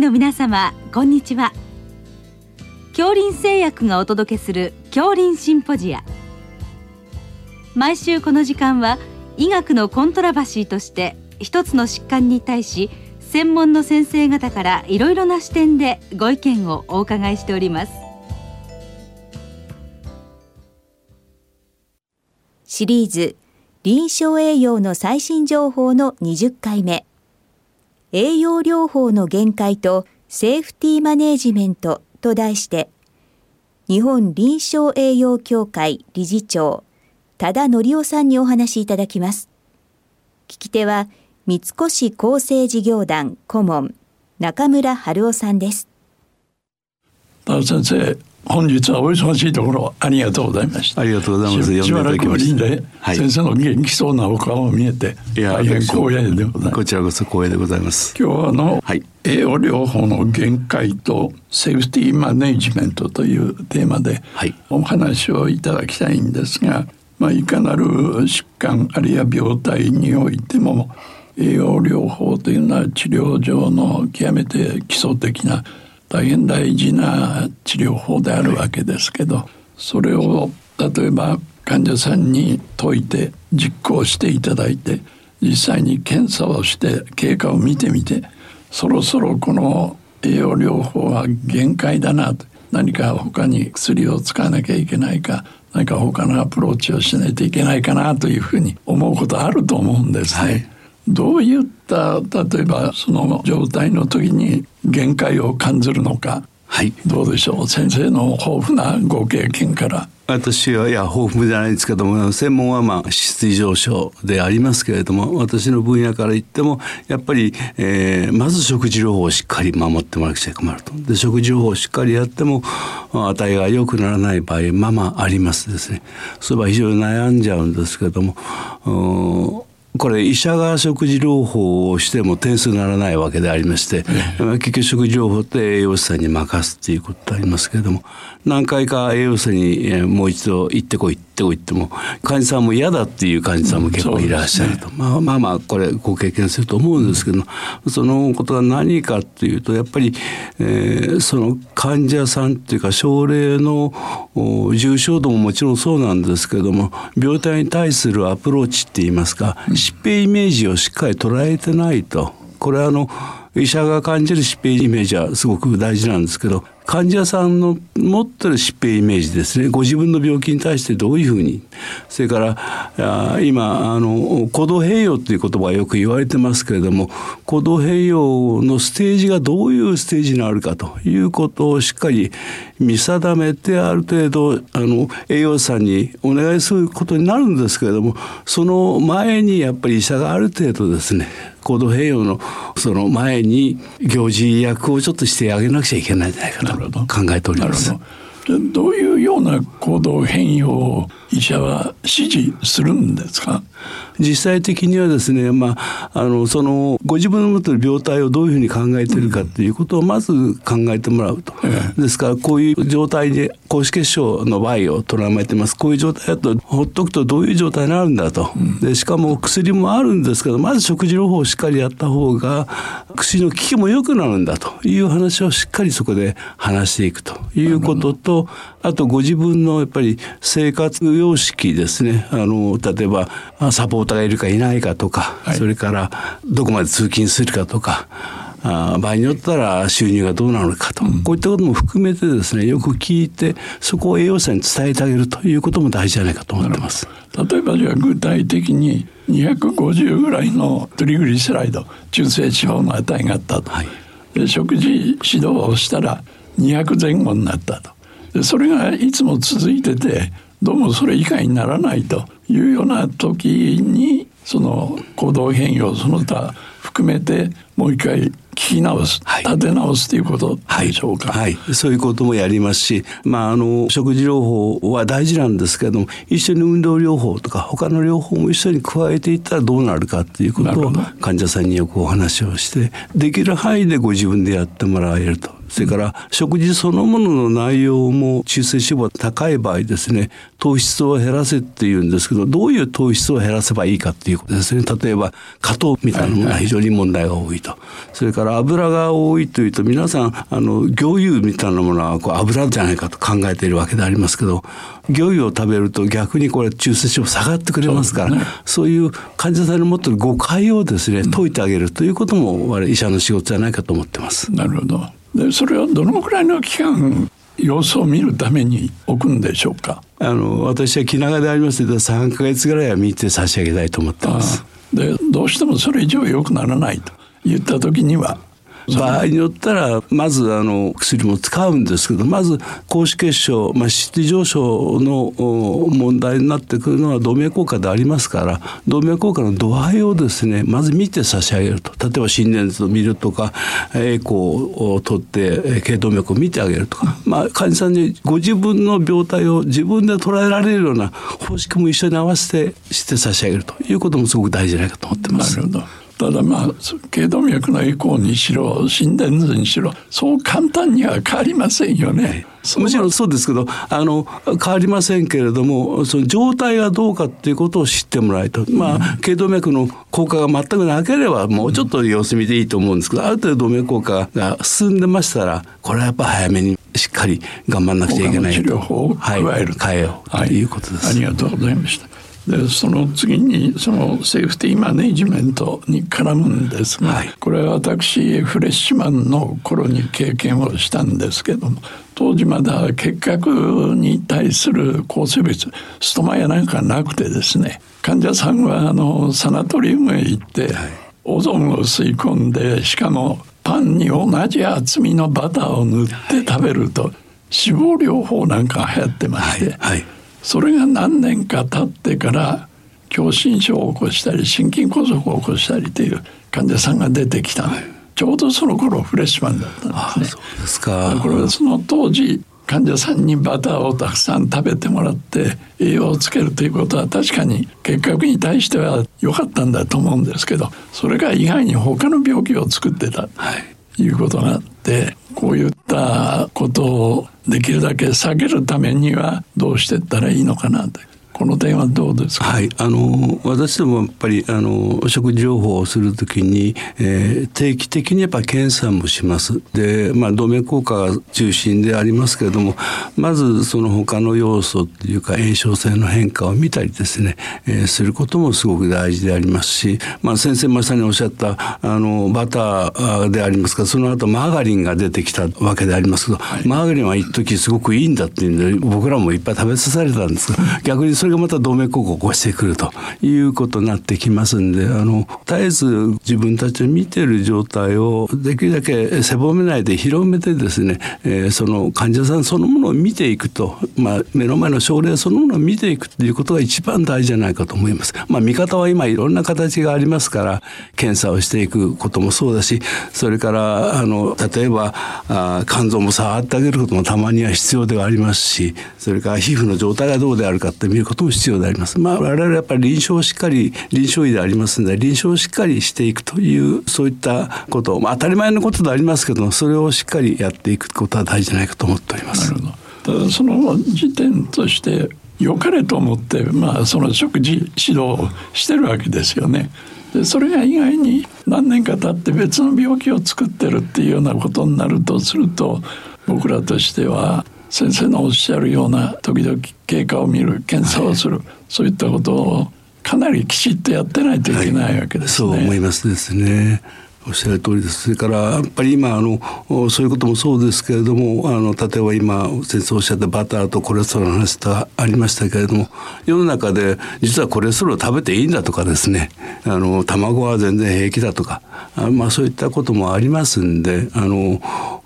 の皆様、こんにちは。杏林製薬がお届けする杏林シンポジア。毎週この時間は、医学のコントラバシーとして一つの疾患に対し、専門の先生方からいろいろな視点でご意見をお伺いしております。シリーズ臨床栄養の最新情報の20回目、栄養療法の限界とセーフティーマネージメントと題して、日本臨床栄養協会理事長多田則夫さんにお話しいただきます。聞き手は三越厚生事業団顧問中村春夫さんです。多田先生、本日はお忙しいところありがとうございました。ありがとうございます。しばらくぶりで、先生の元気そうなお顔を見えて、大変光栄でございます。こちらこそ光栄でございます。今日は栄養療法の限界とセーフティーマネージメントというテーマでお話をいただきたいんですが、いかなる疾患あるいは病態においても、栄養療法というのは治療上の極めて基礎的な大変大事な治療法であるわけですけど、それを例えば患者さんに解いて実行していただいて、実際に検査をして経過を見てみて、そろそろこの栄養療法は限界だなと、何か他に薬を使わなきゃいけないか、何か他のアプローチをしないといけないかなというふうに思うことあると思うんですね。どういった例えばその状態の時に限界を感じるのか、どうでしょう。先生の豊富なご経験から。私は豊富じゃないですけども、専門は脂質異常症でありますけれども、私の分野から言ってもやっぱり、まず食事療法をしっかり守ってもらわなくちゃ困ると。で、食事療法をしっかりやっても値が良くならない場合ありますですね。そういえば非常に悩んじゃうんですけれども、これ医者が食事療法をしても点数にならないわけでありまして、結局食事療法って栄養士さんに任すっていうことでありますけれども、何回か栄養士さんにもう一度行っても患者さんも嫌だっていう患者さんも結構いらっしゃると、これご経験すると思うんですけど、そのことが何かっていうと、やっぱり、その患者さんっていうか症例の重症度ももちろんそうなんですけれども、病態に対するアプローチっていいますか、疾病イメージをしっかり捉えてないと。これは医者が感じる疾病イメージはすごく大事なんですけど、患者さんの持ってる疾病イメージですね。ご自分の病気に対してどういうふうに、それから今行動変容という言葉はよく言われてますけれども、行動変容のステージがどういうステージにあるかということをしっかり見定めて、ある程度栄養士さんにお願いすることになるんですけれども、その前にやっぱり医者がある程度ですね、行動変容のその前に行事役をちょっとしてあげなくちゃいけないんじゃないかなと考えております。どういうような行動変容を医者は指示するんですか？実際的にはですね、そのご自分の持っている病態をどういうふうに考えているかということをまず考えてもらうと、ですからこういう状態で高脂血症の場合を捉えてます。こういう状態だとほっとくとどういう状態になるんだと。で、しかも薬もあるんですけど、まず食事療法をしっかりやった方が薬の効きも良くなるんだという話をしっかりそこで話していくということと、あとご自分のやっぱり生活様式ですね。例えばサポートがいるかいないかとか、それからどこまで通勤するかとか、場合によったら収入がどうなのかと、こういったことも含めてですね、よく聞いてそこを栄養士さんに伝えてあげるということも大事じゃないかと思ってます。例えばじゃあ具体的に250ぐらいのトリグリセライド、中性脂肪の値があったと、で食事指導をしたら200前後になったと。でそれがいつも続いてて、どうもそれ以下にならないというような時に、その行動変容その他含めてもう一回聞き直す、立て直すということでしょうか？そういうこともやりますし、食事療法は大事なんですけども、一緒に運動療法とか他の療法も一緒に加えていったらどうなるかっていうことを患者さんによくお話をして、できる範囲でご自分でやってもらえると。それから食事そのものの内容も中性脂肪が高い場合ですね、糖質を減らせっていうんですけど、どういう糖質を減らせばいいかっていうことですね。例えば果糖みたいなものが非常に問題が多いと、それから油が多いというと皆さん魚油みたいなものはこう油じゃないかと考えているわけでありますけど、魚油を食べると逆にこれ中性脂肪下がってくれますから、そういう患者さんに持っている誤解をですね解いてあげるということも我々医者の仕事じゃないかと思ってます。なるほど。でそれはどのくらいの期間様子を見るために置くんでしょうか。私は気長でありますので3ヶ月ぐらいは見て差し上げたいと思ってます。でどうしてもそれ以上良くならないと言った時には場合によったらまず薬も使うんですけど、まず高脂血症、脂質上昇の問題になってくるのは動脈硬化でありますから、動脈硬化の度合いをですねまず見て差し上げると、例えば心電図を見るとかエコーを取って頸動脈を見てあげるとか、患者さんにご自分の病態を自分で捉えられるような方式も一緒に合わせてして差し上げるということもすごく大事じゃないかと思ってます。なるほど。ただ頸動脈のエコーにしろ心電図にしろそう簡単には変わりませんよね。もちろんそうですけど変わりませんけれども、その状態がどうかっていうことを知ってもらいたいと、頸動脈の硬化が全くなければもうちょっと様子見でいいと思うんですけど、ある程度動脈硬化が進んでましたらこれはやっぱ早めにしっかり頑張んなくちゃいけないと、他の治療法を加える、変えようということです。ありがとうございました。でその次にそのセーフティーマネジメントに絡むんですが、これは私フレッシュマンの頃に経験をしたんですけども、当時まだ結核に対する抗生物ストマヤなんかなくてですね、患者さんはサナトリウムへ行ってオゾンを吸い込んで、しかもパンに同じ厚みのバターを塗って食べると死亡療法なんか流行ってまして、それが何年か経ってから狭心症を起こしたり心筋梗塞を起こしたりという患者さんが出てきた、ちょうどその頃フレッシュマンだったんですね。そうですか。これはその当時患者さんにバターをたくさん食べてもらって栄養をつけるということは確かに結核に対しては良かったんだと思うんですけど、それが意外に他の病気を作ってたということがあって、こういったことをできるだけ避けるためにはどうしていったらいいのかなと、この点はどうですか。私どもやっぱり食事療法をするときに、定期的にやっぱ検査もします。で、動脈硬化が中心でありますけれども、まずその他の要素というか炎症性の変化を見たりですね、することもすごく大事でありますし、先生まさにおっしゃったバターでありますが、その後マーガリンが出てきたわけでありますけど、マーガリンは一時すごくいいんだっていうんで僕らもいっぱい食べさされたんですが、逆にそれまた動脈硬化を起こしてくるということになってきますんで、絶えず自分たちを見ている状態をできるだけ狭めないで広めてですね、その患者さんそのものを見ていくと、目の前の症例そのものを見ていくということが一番大事じゃないかと思います。見方は今いろんな形がありますから、検査をしていくこともそうだし、それから例えば肝臓も触ってあげることもたまには必要ではありますし、それから皮膚の状態がどうであるかって見ることも必要であります。我々はやっぱり臨床をしっかり、臨床医でありますので臨床をしっかりしていくという、そういったことを、当たり前のことでありますけども、それをしっかりやっていくことは大事じゃないかと思っております。なるほど。ただその時点として良かれと思って、その食事指導をしてるわけですよね。でそれが意外に何年か経って別の病気を作ってるっていうようなことになるとすると、僕らとしては先生のおっしゃるような時々経過を見る、検査をする、そういったことをかなりきちっとやってないといけないわけですね。そう思いますですね。おっしゃる通りです。それからやっぱり今そういうこともそうですけれども、例えば今先生おっしゃったバターとコレステロールの話がありましたけれども、世の中で実はコレステロールを食べていいんだとかですね、卵は全然平気だとか、そういったこともありますんで、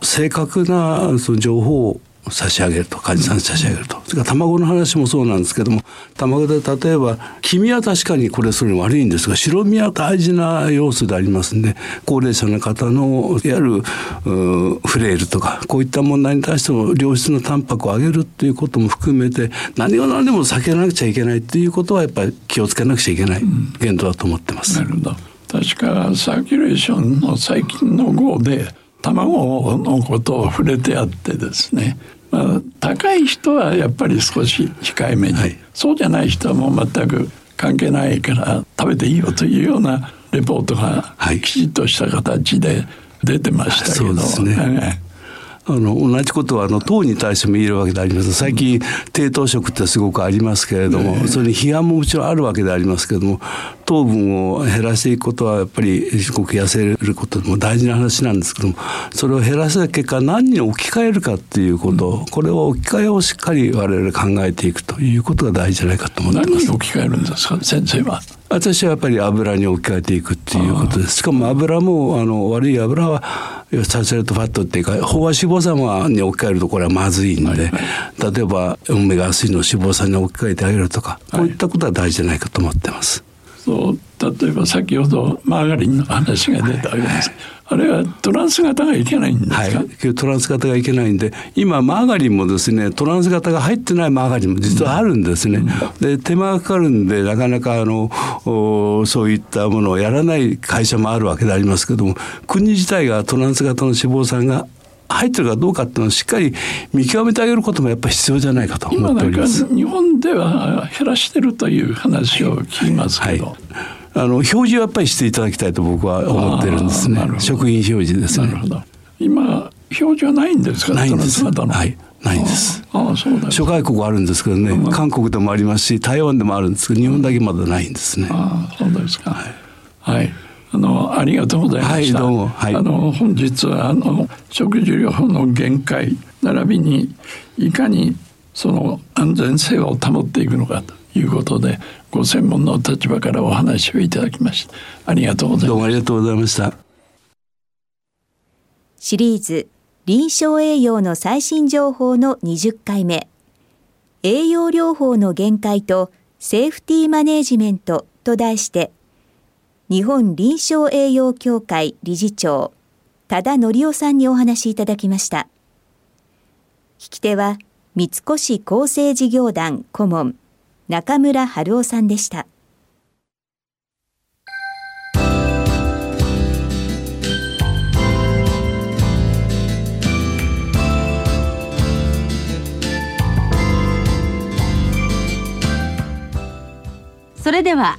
正確なその情報を差し上げると、患者さんに差し上げると。それから卵の話もそうなんですけども、卵で例えば黄身は確かにコレステロール悪いんですが、白身は大事な要素でありますんで、高齢者の方のいわゆるフレイルとかこういった問題に対しても良質のタンパクを上げるっていうことも含めて、何を何でも避けなくちゃいけないっていうことはやっぱり気をつけなくちゃいけない言動だと思ってます。なるほど。確かサーキュレーションの最近の号で卵のことを触れてあってですね、まあ、高い人はやっぱり少し控えめに、はい、そうじゃない人はもう全く関係ないから食べていいよというようなレポートがきちっとした形で出てましたけど、はい、そうですね。同じことは糖に対しても言えるわけであります。最近低糖食ってすごくありますけれども、それに批判ももちろんあるわけでありますけれども、糖分を減らしていくことはやっぱりすごく痩せることも大事な話なんですけども、それを減らした結果何に置き換えるかっていうこと、これは置き換えをしっかり我々考えていくということが大事じゃないかと思っています。何に置き換えるんですか、先生は？私はやっぱり油に置き換えていくっていうことです。しかも油も悪い油はサチュレートファットっていうか飽和脂肪酸に置き換えるとこれはまずいんで、はいはい、例えばオメガ3の脂肪酸に置き換えてあげるとか、こういったことは大事じゃないかと思ってます。そう例えば先ほどマーガリンの話が出たわけです。あれはトランス型がいけないんですか？はい、トランス型がいけないんで、今マーガリンもですね、トランス型が入ってないマーガリンも実はあるんですね。で手間がかかるんでなかなかそういったものをやらない会社もあるわけでありますけども、国自体がトランス型の脂肪酸が入ってるかどうかっていうのをしっかり見極めてあげることもやっぱり必要じゃないかと思っております。今なんか日本では減らしてるという話を聞きますけど、はいはい、表示をやっぱりしていただきたいと僕は思ってるんですね。食品表示ですね。なるほど。今表示はないんですか？ないんです。はい、ないんです。諸外国あるんですけどね、韓国でもありますし台湾でもあるんですけど、日本だけまだないんですね。そうですか。はい。はい、ありがとうございました。はい、どうも。はい、本日は食事療法の限界並びにいかにその安全性を保っていくのかということで、ご専門の立場からお話をいただきました。ありがとうございました。どうもありがとうございました。シリーズ臨床栄養の最新情報の20回目、栄養療法の限界とセーフティーマネージメントと題して、日本臨床栄養協会理事長多田則夫さんにお話しいただきました。聞き手は三越厚生事業団顧問中村春夫さんでした。それでは